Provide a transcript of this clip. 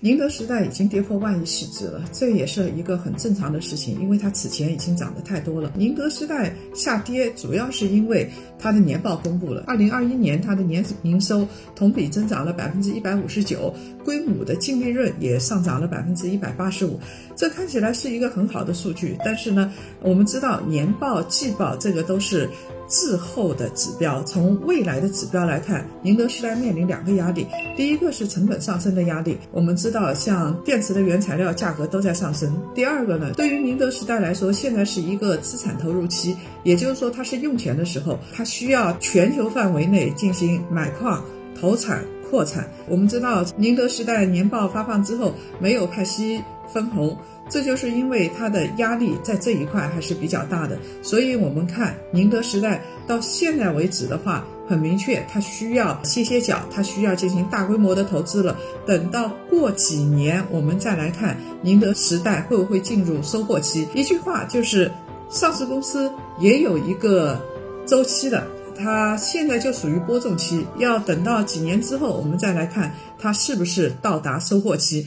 宁德时代已经跌破万亿市值了，这也是一个很正常的事情，因为它此前已经涨得太多了。宁德时代下跌主要是因为它的年报公布了，2021年它的年营收同比增长了 159%， 归母的净利润也上涨了 185%， 这看起来是一个很好的数据。但是呢，我们知道年报季报这个都是滞后的指标，从未来的指标来看，宁德时代面临两个压力。第一个是成本上升的压力，我们知道像电池的原材料价格都在上升。第二个呢，对于宁德时代来说，现在是一个资产投入期，也就是说它是用钱的时候，它需要全球范围内进行买矿、投产、扩产。我们知道宁德时代年报发放之后没有派息分红，这就是因为它的压力在这一块还是比较大的。所以我们看宁德时代到现在为止的话，很明确它需要歇脚，它需要进行大规模的投资了。等到过几年我们再来看宁德时代会不会进入收获期。一句话就是，上市公司也有一个周期的，它现在就属于播种期，要等到几年之后我们再来看它是不是到达收获期。